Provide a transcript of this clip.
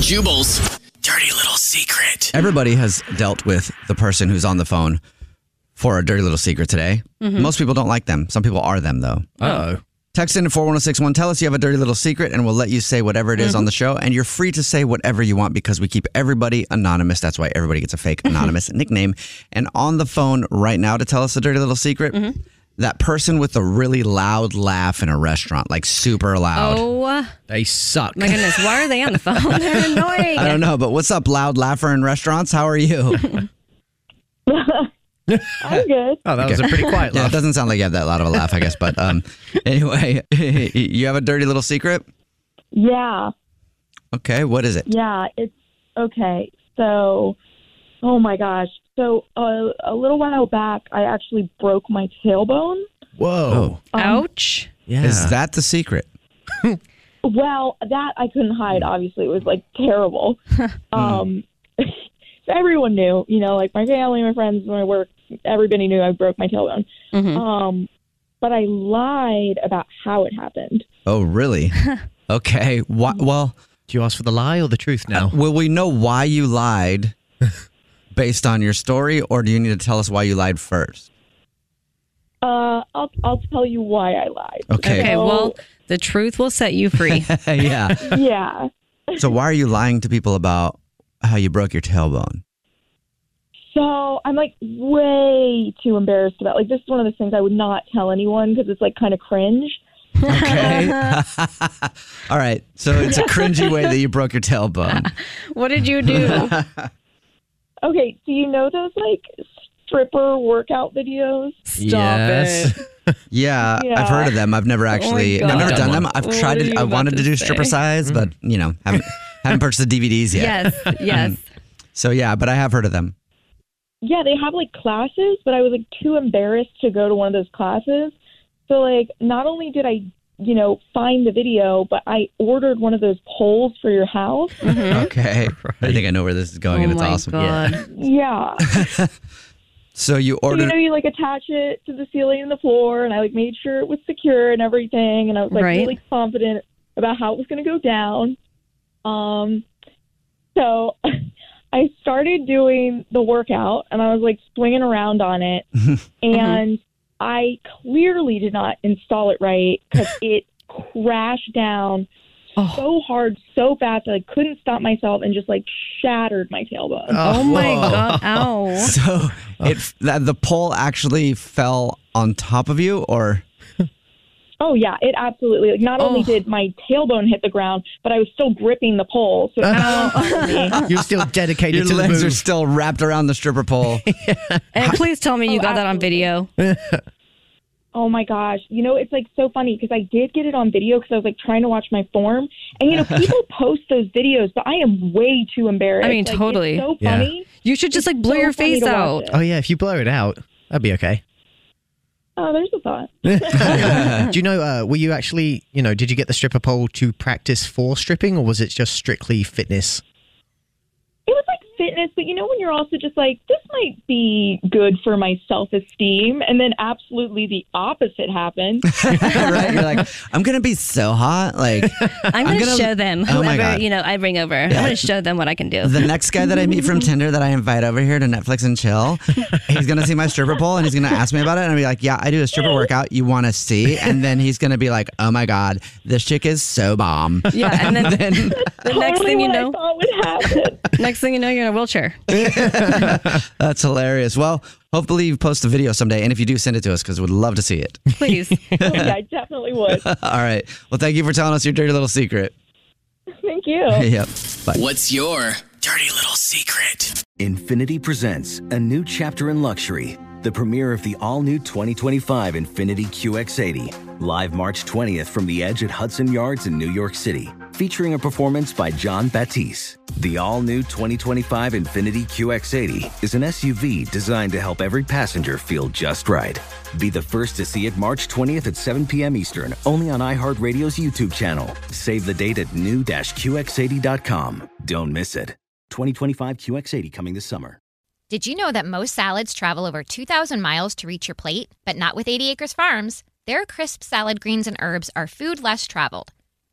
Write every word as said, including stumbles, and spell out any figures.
Jubal's Dirty Little Secret. Everybody has dealt with the person who's on the phone for a dirty little secret today. Mm-hmm. Most people don't like them. Some people are them, though. Uh-oh. Text in to four one zero six one. Tell us you have a dirty little secret, and we'll let you say whatever it is mm-hmm. on the show. And you're free to say whatever you want because we keep everybody anonymous. That's why everybody gets a fake anonymous nickname. And on the phone right now to tell us a dirty little secret, mm-hmm. that person with a really loud laugh in a restaurant, like super loud. Oh. They suck. My goodness, why are they on the phone? They're annoying. I don't know, but what's up, loud laugher in restaurants? How are you? I'm good. Oh, that okay. was a pretty quiet laugh. Yeah, it doesn't sound like you have that loud of a laugh, I guess. But um, anyway, you have a dirty little secret? Yeah. Okay, what is it? Yeah, it's okay. So, oh my gosh. So uh, a little while back, I actually broke my tailbone. Whoa. Um, Ouch. Yeah. Is that the secret? Well, that I couldn't hide, obviously. It was, like, terrible. um, so everyone knew, you know, like my family, my friends, my work, everybody knew I broke my tailbone. Mm-hmm. Um, but I lied about how it happened. Oh, really? Okay. Why, well, do you ask for the lie or the truth now? Uh, will we know why you lied? Based on your story, or do you need to tell us why you lied first? Uh, I'll I'll tell you why I lied. Okay. Okay. So, well, the truth will set you free. Yeah. Yeah. So why are you lying to people about how you broke your tailbone? So I'm like way too embarrassed about. Like this is one of those things I would not tell anyone because it's like kind of cringe. Okay. All right. So it's a cringy way that you broke your tailbone. What did you do? Okay, do you know those, like, stripper workout videos? Stop yes. it. yeah, yeah, I've heard of them. I've never actually, oh I've never done them. I've what tried to, I wanted to, to do say? stripper size, but, you know, haven't, haven't purchased the D V Ds yet. Yes, yes. Um, so, yeah, but I have heard of them. Yeah, they have, like, classes, but I was, like, too embarrassed to go to one of those classes. So, like, not only did I, you know, find the video, but I ordered one of those poles for your house. Mm-hmm. Okay. Right. I think I know where this is going, oh and it's awesome. God. Yeah. yeah. So you ordered... So, you know, you, like, attach it to the ceiling and the floor, and I, like, made sure it was secure and everything, and I was, like, right. really confident about how it was going to go down. Um, so I started doing the workout, and I was, like, swinging around on it, and... I clearly did not install it right because it crashed down oh. so hard, so fast that I couldn't stop myself and just like shattered my tailbone. Oh, oh my God. Ow. So it, the pole actually fell on top of you or? Oh, yeah, it absolutely. Like, not oh. only did my tailbone hit the ground, but I was still gripping the pole. So oh. You're still dedicated Your to the move. Your legs are still wrapped around the stripper pole. yeah. And please tell me you oh, got absolutely. that on video. Oh, my gosh. You know, it's, like, so funny because I did get it on video because I was, like, trying to watch my form. And, you know, people post those videos, but I am way too embarrassed. I mean, like, totally. It's so funny. Yeah. You should just, like, blow so your face out. Oh, yeah, if you blow it out, that'd be okay. oh, there's a thought. Do you know, uh, were you actually, you know, did you get the stripper pole to practice for stripping, or was it just strictly fitness? It was like fitness, but you know, when you're also just like, this might be good for my self-esteem, and then absolutely the opposite happened. Right? You're like, I'm going to be so hot. Like, I'm going to show them oh whoever, you know, I bring over. Yeah. I'm going to show them what I can do. The next guy that I meet from Tinder that I invite over here to Netflix and chill, he's going to see my stripper pole and he's going to ask me about it. And I'll be like, yeah, I do a stripper workout you want to see. And then he's going to be like, oh my God, this chick is so bomb. Yeah. And then, then the next thing you know, I thought would happen. Next thing you know, you're in a wheelchair. That's hilarious. Well, hopefully you post a video someday. And if you do, send it to us because we'd love to see it. Please. Oh, yeah, I definitely would. All right. Well, thank you for telling us your dirty little secret. Thank you. Yep. Bye. What's your dirty little secret? Infiniti presents a new chapter in luxury. The premiere of the all-new twenty twenty-five Infiniti Q X eighty. Live March twentieth from the Edge at Hudson Yards in New York City. Featuring a performance by John Batiste. The all-new twenty twenty-five Infiniti Q X eighty is an S U V designed to help every passenger feel just right. Be the first to see it March twentieth at seven p.m. Eastern, only on iHeartRadio's YouTube channel. Save the date at new dash Q X eighty dot com. Don't miss it. twenty twenty-five Q X eighty coming this summer. Did you know that most salads travel over two thousand miles to reach your plate? But not with eighty Acres Farms. Their crisp salad greens and herbs are food less traveled,